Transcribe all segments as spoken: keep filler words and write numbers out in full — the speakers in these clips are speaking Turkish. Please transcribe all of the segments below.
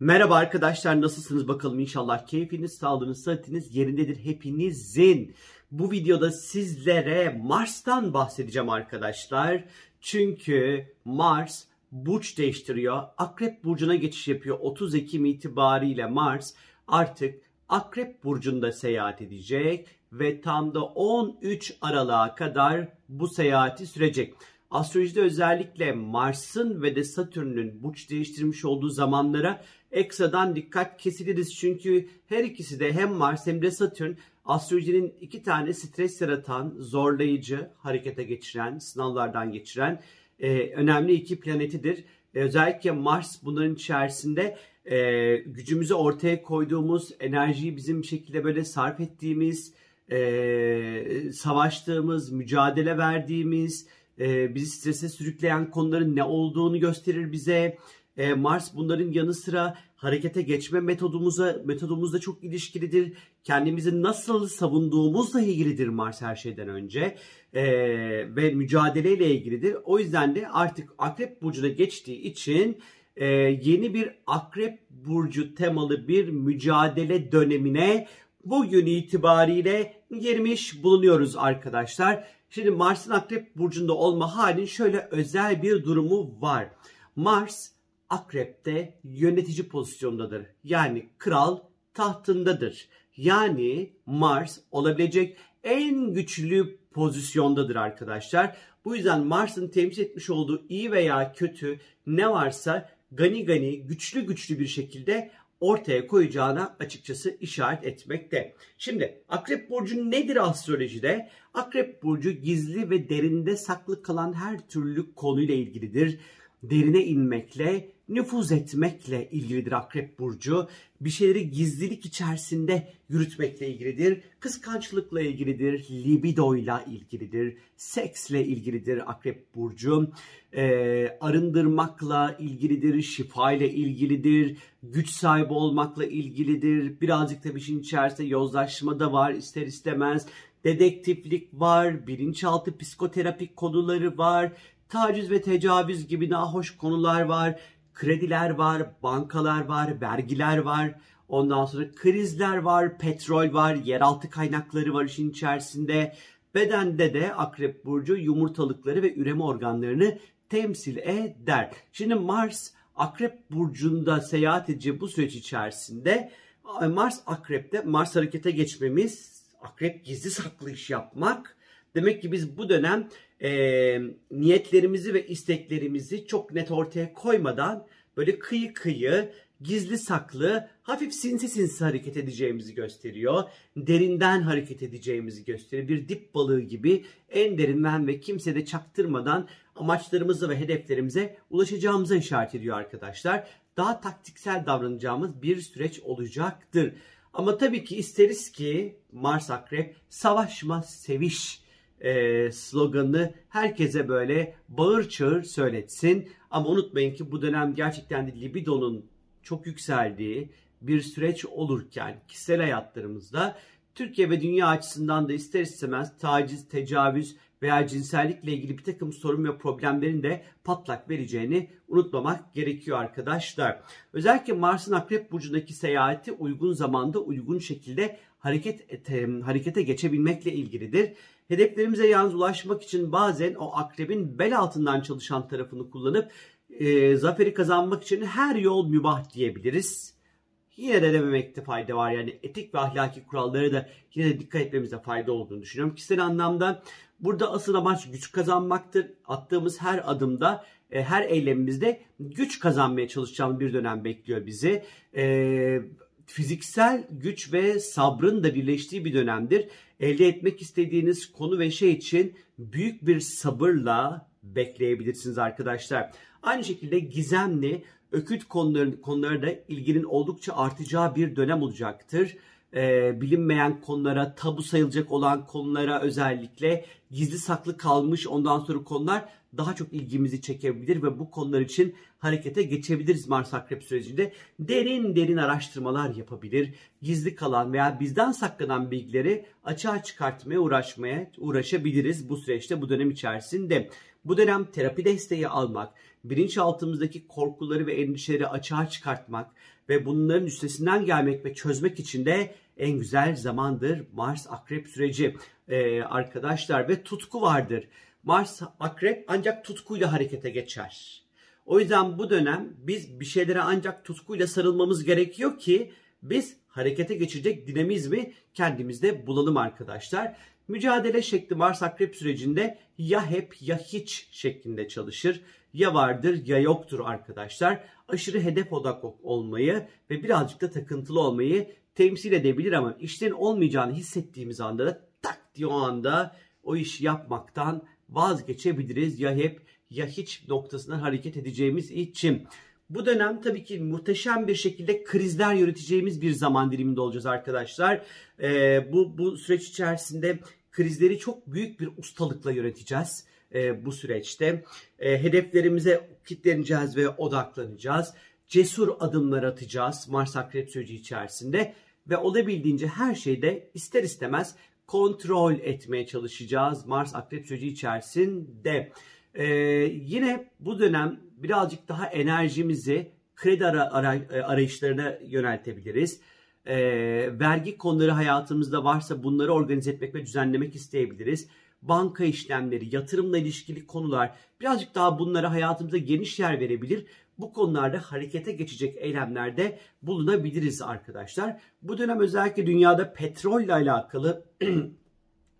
Merhaba arkadaşlar, nasılsınız bakalım? İnşallah keyfiniz, sağlığınız, sıhhatiniz yerindedir hepinizin. Bu videoda sizlere Mars'tan bahsedeceğim arkadaşlar. Çünkü Mars burç değiştiriyor. Akrep burcuna geçiş yapıyor. otuz Ekim itibariyle Mars artık Akrep burcunda seyahat edecek ve tam da on üç Aralık'a kadar bu seyahati sürecek. Astrolojide özellikle Mars'ın ve de Satürn'ün burç değiştirmiş olduğu zamanlara ekstradan dikkat kesiliriz. Çünkü her ikisi de, hem Mars hem de Satürn, astrolojinin iki tane stres yaratan, zorlayıcı, harekete geçiren, sınavlardan geçiren e, önemli iki planetidir. E, özellikle Mars bunların içerisinde e, gücümüzü ortaya koyduğumuz, enerjiyi bizim bir şekilde böyle sarf ettiğimiz, e, savaştığımız, mücadele verdiğimiz, Ee, bizi strese sürükleyen konuların ne olduğunu gösterir bize. Ee, Mars bunların yanı sıra harekete geçme metodumuza metodumuzla çok ilişkilidir. Kendimizi nasıl savunduğumuzla ilgilidir Mars her şeyden önce. Ee, ve mücadeleyle ilgilidir. O yüzden de artık Akrep Burcu'na geçtiği için e, yeni bir Akrep Burcu temalı bir mücadele dönemine bugün itibariyle girmiş bulunuyoruz arkadaşlar. Şimdi Mars'ın Akrep Burcu'nda olma halinin şöyle özel bir durumu var. Mars Akrep'te yönetici pozisyondadır. Yani kral tahtındadır. Yani Mars olabilecek en güçlü pozisyondadır arkadaşlar. Bu yüzden Mars'ın temsil etmiş olduğu iyi veya kötü ne varsa gani gani, güçlü güçlü bir şekilde ortaya koyacağına açıkçası işaret etmekte. Şimdi Akrep Burcu nedir astrolojide? Akrep Burcu gizli ve derinde saklı kalan her türlü konuyla ilgilidir. Derine inmekle, nüfuz etmekle ilgilidir Akrep Burcu. Bir şeyleri gizlilik içerisinde yürütmekle ilgilidir. Kıskançlıkla ilgilidir. Libidoyla ilgilidir. Seksle ilgilidir Akrep Burcu. Ee, arındırmakla ilgilidir. Şifayla ilgilidir. Güç sahibi olmakla ilgilidir. Birazcık da bir şeyin içerisinde yozlaşma da var ister istemez. Dedektiflik var. Bilinçaltı psikoterapik konuları var. Taciz ve tecavüz gibi nahoş konular var. Krediler var, bankalar var, vergiler var, ondan sonra krizler var, petrol var, yeraltı kaynakları var işin içerisinde. Bedende de Akrep Burcu yumurtalıkları ve üreme organlarını temsil eder. Şimdi Mars Akrep Burcu'nda seyahat edeceği bu süreç içerisinde Mars Akrep'te, Mars harekete geçmemiz, Akrep gizli saklı iş yapmak. Demek ki biz bu dönem e, niyetlerimizi ve isteklerimizi çok net ortaya koymadan böyle kıyı kıyı, gizli saklı, hafif sinsi sinsi hareket edeceğimizi gösteriyor. Derinden hareket edeceğimizi gösteriyor. Bir dip balığı gibi en derinden ve kimseye de çaktırmadan amaçlarımıza ve hedeflerimize ulaşacağımıza işaret ediyor arkadaşlar. Daha taktiksel davranacağımız bir süreç olacaktır. Ama tabii ki isteriz ki Mars Akrep savaşma seviş E, sloganını herkese böyle bağır çağır söyletsin. Ama unutmayın ki bu dönem gerçekten de libidonun çok yükseldiği bir süreç olurken kişisel hayatlarımızda Türkiye ve dünya açısından da ister istemez taciz, tecavüz veya cinsellikle ilgili bir takım sorun ve problemlerin de patlak vereceğini unutmamak gerekiyor arkadaşlar. Özellikle Mars'ın Akrep Burcu'ndaki seyahati uygun zamanda uygun şekilde hareket harekete geçebilmekle ilgilidir. Hedeflerimize yalnız ulaşmak için bazen o akrebin bel altından çalışan tarafını kullanıp e, zaferi kazanmak için her yol mübah diyebiliriz. Yine de dememekte fayda var. Yani etik ve ahlaki kurallara da yine de dikkat etmemize fayda olduğunu düşünüyorum. Kişisel anlamda burada asıl amaç güç kazanmaktır. Attığımız her adımda, e, her eylemimizde güç kazanmaya çalışacağımız bir dönem bekliyor bizi. E, Fiziksel güç ve sabrın da birleştiği bir dönemdir. Elde etmek istediğiniz konu ve şey için büyük bir sabırla bekleyebilirsiniz arkadaşlar. Aynı şekilde gizemli, öküt konuların, konulara da ilginin oldukça artacağı bir dönem olacaktır. Ee, bilinmeyen konulara, tabu sayılacak olan konulara, özellikle gizli saklı kalmış ondan sonra konular daha çok ilgimizi çekebilir ve bu konular için harekete geçebiliriz Mars Akrep sürecinde. Derin derin araştırmalar yapabilir, gizli kalan veya bizden saklanan bilgileri açığa çıkartmaya uğraşmaya uğraşabiliriz bu süreçte, bu dönem içerisinde. Bu dönem terapi desteği almak, bilinçaltımızdaki korkuları ve endişeleri açığa çıkartmak ve bunların üstesinden gelmek ve çözmek için de en güzel zamandır Mars Akrep süreci ee, arkadaşlar. Ve tutku vardır. Mars Akrep ancak tutkuyla harekete geçer. O yüzden bu dönem biz bir şeylere ancak tutkuyla sarılmamız gerekiyor ki biz harekete geçecek dinamizmi kendimizde bulalım arkadaşlar. Mücadele şekli Mars Akrep sürecinde ya hep ya hiç şeklinde çalışır. Ya vardır ya yoktur arkadaşlar. Aşırı hedef odaklı olmayı ve birazcık da takıntılı olmayı temsil edebilir ama işlerin olmayacağını hissettiğimiz anda da tak diye o anda o işi yapmaktan vazgeçebiliriz. Ya hep ya hiç noktasından hareket edeceğimiz için. Bu dönem tabii ki muhteşem bir şekilde krizler yöneteceğimiz bir zaman diliminde olacağız arkadaşlar. Ee, bu, bu süreç içerisinde krizleri çok büyük bir ustalıkla yöneteceğiz. Ee, bu süreçte ee, hedeflerimize kilitleneceğiz ve odaklanacağız. Cesur adımlar atacağız Mars Akrep süreci içerisinde. Ve olabildiğince her şeyde ister istemez kontrol etmeye çalışacağız Mars Akrep süreci içerisinde. Ee, yine bu dönem birazcık daha enerjimizi kredi ara, ara, arayışlarına yöneltebiliriz. Ee, vergi konuları hayatımızda varsa bunları organize etmek ve düzenlemek isteyebiliriz. Banka işlemleri, yatırımla ilişkili konular birazcık daha bunlara hayatımıza geniş yer verebilir. Bu konularda harekete geçecek eylemlerde bulunabiliriz arkadaşlar. Bu dönem özellikle dünyada petrolle alakalı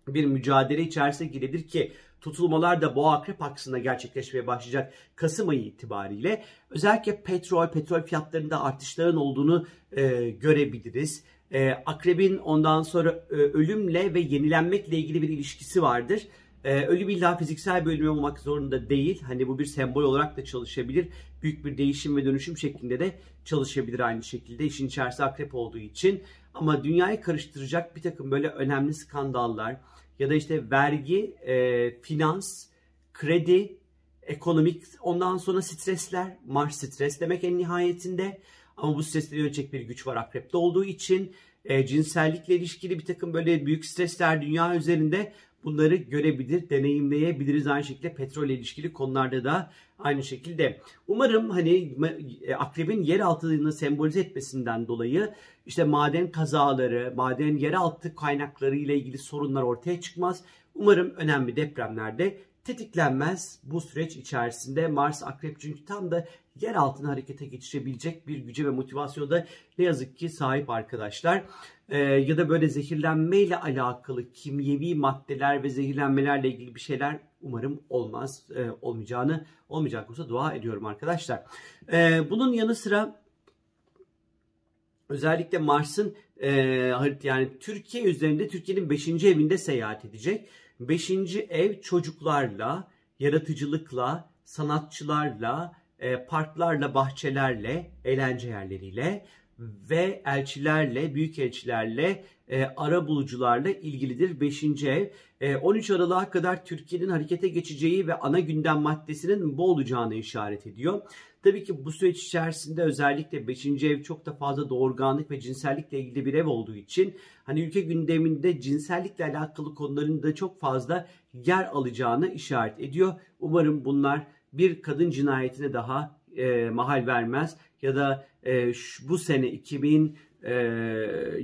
bir mücadele içerisine girebilir ki tutulmalar da boğa akrep aksında gerçekleşmeye başlayacak Kasım ayı itibariyle. Özellikle petrol, petrol fiyatlarında artışların olduğunu e, görebiliriz. E, akrebin ondan sonra e, ölümle ve yenilenmekle ilgili bir ilişkisi vardır. E, ölüm illa fiziksel bir ölüm olmak zorunda değil. Hani bu bir sembol olarak da çalışabilir. Büyük bir değişim ve dönüşüm şeklinde de çalışabilir aynı şekilde. İşin içerisinde akrep olduğu için. Ama dünyayı karıştıracak bir takım böyle önemli skandallar ya da işte vergi, e, finans, kredi, ekonomik, ondan sonra stresler. Mars stres demek en nihayetinde. Ama bu stresleri yönetecek bir güç var akrepte olduğu için. E, cinsellikle ilişkili bir takım böyle büyük stresler dünya üzerinde. Bunları görebilir, deneyimleyebiliriz aynı şekilde petrol ilişkili konularda da aynı şekilde. Umarım hani akrebin yer altını sembolize etmesinden dolayı işte maden kazaları, maden yeraltı kaynakları ile ilgili sorunlar ortaya çıkmaz. Umarım önemli depremlerde tetiklenmez bu süreç içerisinde Mars Akrep çünkü tam da yer altına harekete geçirebilecek bir güce ve motivasyona da ne yazık ki sahip arkadaşlar. Ee, ya da böyle zehirlenmeyle alakalı kimyevi maddeler ve zehirlenmelerle ilgili bir şeyler umarım olmaz ee, olmayacağını olmayacak olsa dua ediyorum arkadaşlar. Ee, bunun yanı sıra özellikle Mars'ın e, yani Türkiye üzerinde Türkiye'nin beşinci evinde seyahat edecek. beşinci ev çocuklarla, yaratıcılıkla, sanatçılarla, parklarla, bahçelerle, eğlence yerleriyle ve elçilerle, büyük elçilerle, arabulucularla ilgilidir beşinci ev. on üç Aralık'a kadar Türkiye'nin harekete geçeceği ve ana gündem maddesinin bu olacağını işaret ediyor. Tabii ki bu süreç içerisinde özellikle beşinci ev çok da fazla doğurganlık ve cinsellikle ilgili bir ev olduğu için hani ülke gündeminde cinsellikle alakalı konuların da çok fazla yer alacağını işaret ediyor. Umarım bunlar bir kadın cinayetine daha e, mahal vermez ya da e, şu, bu sene iki bin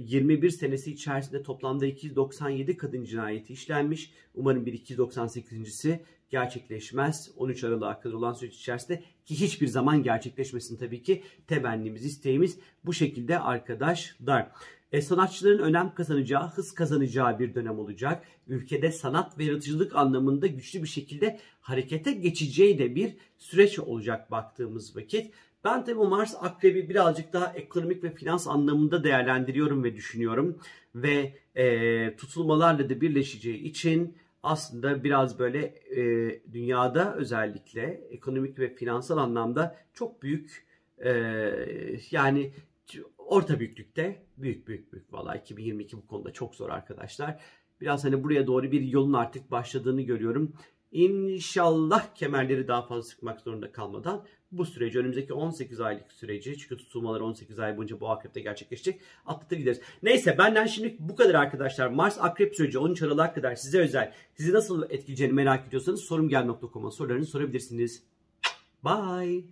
yirmi bir senesi içerisinde toplamda iki yüz doksan yedi kadın cinayeti işlenmiş. Umarım bir iki yüz doksan sekiz'incisi gerçekleşmez. on üç Aralık'a kadar olan süreç içerisinde ki hiçbir zaman gerçekleşmesin tabii ki temennimiz, isteğimiz bu şekilde arkadaşlar. E, sanatçıların önem kazanacağı, hız kazanacağı bir dönem olacak. Ülkede sanat ve yaratıcılık anlamında güçlü bir şekilde harekete geçeceği de bir süreç olacak baktığımız vakit. Ben tabii bu Mars Akrebi birazcık daha ekonomik ve finans anlamında değerlendiriyorum ve düşünüyorum. Ve e, tutulmalarla da birleşeceği için aslında biraz böyle e, dünyada özellikle ekonomik ve finansal anlamda çok büyük e, yani orta büyüklükte büyük büyük büyük vallahi iki bin yirmi iki bu konuda çok zor arkadaşlar. Biraz hani buraya doğru bir yolun artık başladığını görüyorum. İnşallah kemerleri daha fazla sıkmak zorunda kalmadan bu süreci önümüzdeki on sekiz aylık süreci çünkü tutulmalar on sekiz ay boyunca bu akrepte gerçekleşecek atlatır gideriz. Neyse benden şimdi bu kadar arkadaşlar. Mars Akrep süreci on üç Aralık'a kadar size özel sizi nasıl etkileyeceğini merak ediyorsanız sorumgel nokta com'a sorularını sorabilirsiniz. Bye.